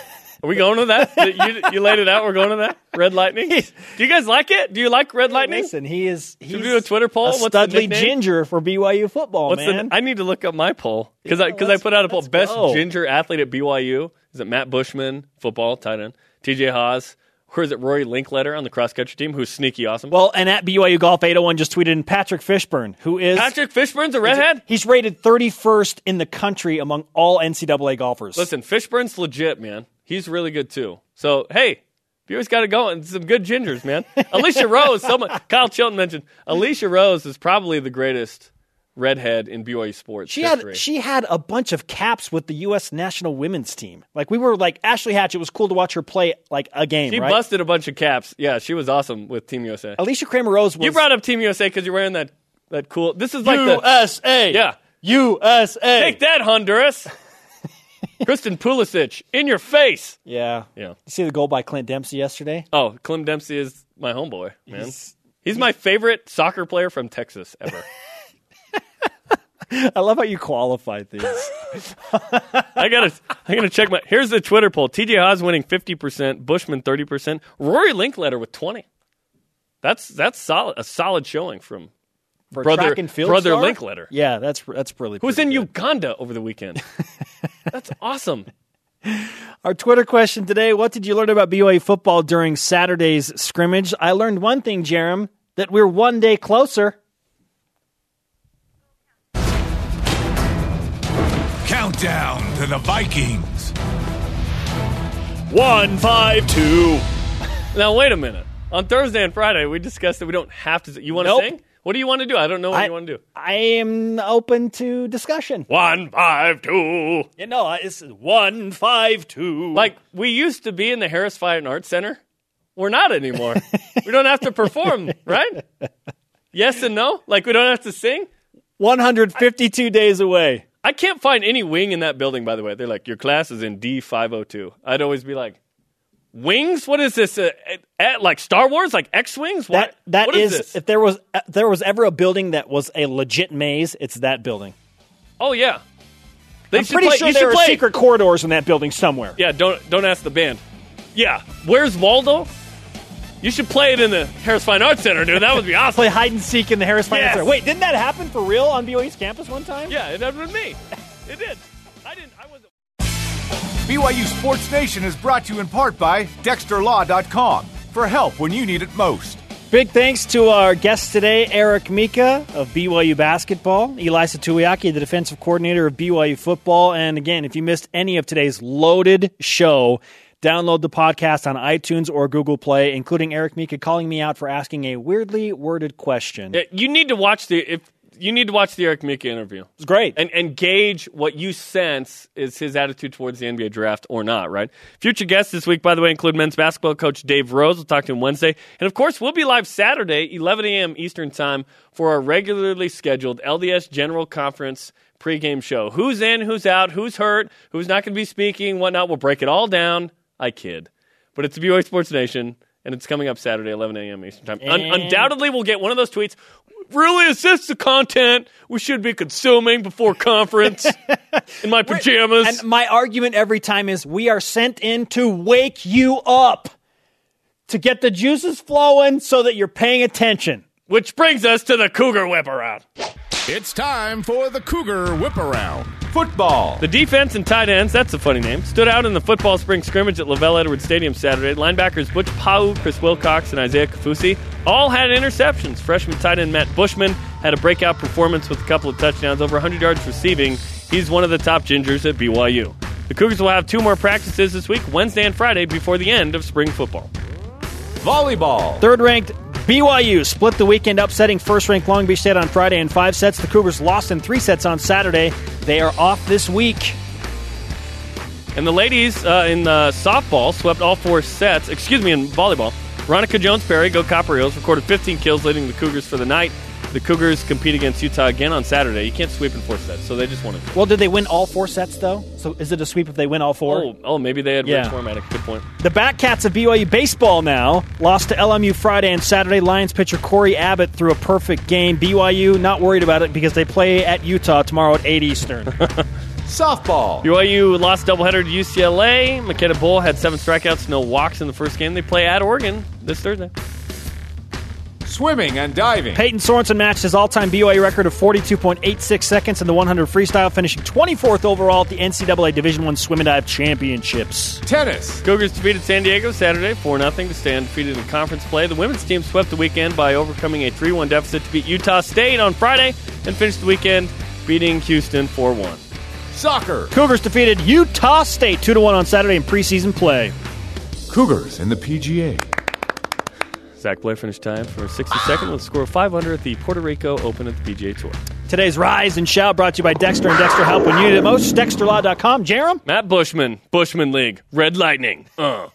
Are we going to that? You, you laid it out. We're going to that? Red Lightning? Do you guys like it? Do you like Red Lightning? Listen, he is he's Should we do a Twitter poll? A studly ginger for B Y U football, What's man. The, I need to look up my poll because yeah, I, I put out a poll. Best go. Ginger athlete at B Y U. Is it Matt Bushman, football, tight end? T J. Haws, Or is it Rory Linkletter on the cross-country team, who's sneaky awesome? Well, and at B Y U Golf eight oh one just tweeted in Patrick Fishburne, who is... Patrick Fishburne's a redhead? He's rated thirty-first in the country among all N C double A golfers. Listen, Fishburne's legit, man. He's really good, too. So, hey, B Y U's got it going. Some good gingers, man. Alicia Rose, someone... Kyle Chilton mentioned, Alicia Rose is probably the greatest redhead in B Y U sports she history. Had, she had a bunch of caps with the U S national women's team. Like, we were like, Ashley Hatch, it was cool to watch her play, like, a game, She right? busted a bunch of caps. Yeah, she was awesome with Team U S A. Alicia Kramer-Rose was... You brought up Team U S A because you're wearing that, that cool... This is like U S A. The... U S A! Yeah. U S A! Take that, Honduras! Kristen Pulisic, in your face! Yeah. Yeah. You see the goal by Clint Dempsey yesterday? Oh, Clint Dempsey is my homeboy, man. He's, he's my favorite soccer player from Texas ever. I love how you qualify things. I gotta, I'm gonna check my. Here's the Twitter poll: T J. Haws winning fifty percent, Bushman thirty percent, Rory Linkletter with twenty. That's that's solid, a solid showing from For brother brother star? Linkletter. Yeah, that's that's really. Who's in good. Uganda over the weekend? That's awesome. Our Twitter question today: what did you learn about B Y U football during Saturday's scrimmage? I learned one thing, Jarom, that we're one day closer. Countdown to the Vikings. One, five, two. Now, wait a minute. On Thursday and Friday, we discussed that we don't have to. You want nope. to sing? What do you want to do? I don't know what I, you want to do. I am open to discussion. One, five, two. You know, it's one, five, two. Like, we used to be in the Harris Fine Arts Center. We're not anymore. We don't have to perform, right? Yes and no? Like, we don't have to sing? one hundred fifty-two I, days away. I can't find any wing in that building, by the way. They're like, your class is in D five oh two. I'd always be like, wings? What is this? Uh, at, at, like Star Wars? Like X-Wings? What, that, that what is, is this? If there was uh, there was ever a building that was a legit maze, it's that building. Oh, yeah. They I'm pretty play, sure there are play. secret corridors in that building somewhere. Yeah, don't don't ask the band. Yeah, where's Waldo? You should play it in the Harris Fine Arts Center, dude. That would be awesome. Play hide and seek in the Harris Fine yes. Arts Center. Wait, didn't that happen for real on B Y U's campus one time? Yeah, it happened with me. It did. I didn't. I wasn't. B Y U Sports Nation is brought to you in part by Dexter Law dot com for help when you need it most. Big thanks to our guests today, Eric Mika of B Y U basketball, Ilaisa Tuiaki, the defensive coordinator of B Y U football. And again, if you missed any of today's loaded show, download the podcast on iTunes or Google Play, including Eric Mika calling me out for asking a weirdly worded question. Yeah, you need to watch the if you need to watch the Eric Mika interview. It's great. And, and gauge what you sense is his attitude towards the N B A draft or not, right? Future guests this week, by the way, include men's basketball coach Dave Rose. We'll talk to him Wednesday. And, of course, we'll be live Saturday, eleven a.m. Eastern time, for our regularly scheduled L D S General Conference pregame show. Who's in, who's out, who's hurt, who's not going to be speaking, whatnot. We'll break it all down. I kid. But it's the B Y U Sports Nation, and it's coming up Saturday, eleven a.m. Eastern time. Un- undoubtedly, we'll get one of those tweets. Really, is this the content we should be consuming before conference in my pajamas? We're, and my argument every time is we are sent in to wake you up, to get the juices flowing so that you're paying attention. Which brings us to the Cougar Whip Around. It's time for the Cougar Whip Around. Football. The defense and tight ends, that's a funny name, stood out in the football spring scrimmage at Lavelle Edwards Stadium Saturday. Linebackers Butch Pau'u, Chris Wilcox, and Isaiah Kafusi all had interceptions. Freshman tight end Matt Bushman had a breakout performance with a couple of touchdowns, over one hundred yards receiving. He's one of the top gingers at B Y U. The Cougars will have two more practices this week, Wednesday and Friday, before the end of spring football. Volleyball. Third-ranked B Y U split the weekend, upsetting first-ranked Long Beach State on Friday in five sets. The Cougars lost in three sets on Saturday. They are off this week. And the ladies uh, in uh, softball swept all four sets. Excuse me, in volleyball. Veronica Jones-Perry, go Copper Eels, recorded fifteen kills, leading the Cougars for the night. The Cougars compete against Utah again on Saturday. You can't sweep in four sets, so they just won it. Well, did they win all four sets, though? So is it a sweep if they win all four? Oh, oh maybe they had yeah. Rich Wormatic. Good point. The Batcats of B Y U baseball now lost to L M U Friday and Saturday. Lions pitcher Corey Abbott threw a perfect game. B Y U not worried about it because they play at Utah tomorrow at eight Eastern. Softball. B Y U lost doubleheader to U C L A. McKenna Bull had seven strikeouts, no walks in the first game. They play at Oregon this Thursday. swimming, and diving. Peyton Sorensen matched his all-time B Y U record of forty-two point eight six seconds in the one hundred freestyle, finishing twenty-fourth overall at the N C double A Division One Swim and Dive Championships. Tennis. Cougars defeated San Diego Saturday four nothing to stay undefeated in conference play. The women's team swept the weekend by overcoming a three one deficit to beat Utah State on Friday and finished the weekend beating Houston four one. Soccer. Cougars defeated Utah State two to one on Saturday in preseason play. Cougars and the P G A. Zach Blair finished time for sixty-second with a score of five under at the Puerto Rico Open at the P G A Tour. Today's Rise and Shout brought to you by Dexter and Dexter Help when you need it most. Dexter Law dot com. Jarom? Matt Bushman. Bushman League. Red Lightning. Uh.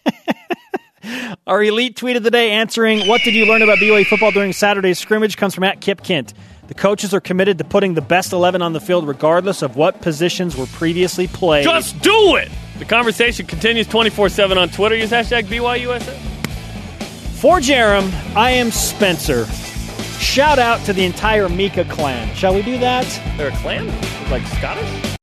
Our elite tweet of the day answering, what did you learn about B Y U football during Saturday's scrimmage, comes from at Kip Kent. The coaches are committed to putting the best eleven on the field regardless of what positions were previously played. Just do it! The conversation continues twenty-four seven on Twitter. Use hashtag B Y U S N. For Jarom, I am Spencer. Shout out to the entire Mika clan. Shall we do that? They're a clan? Like Scottish?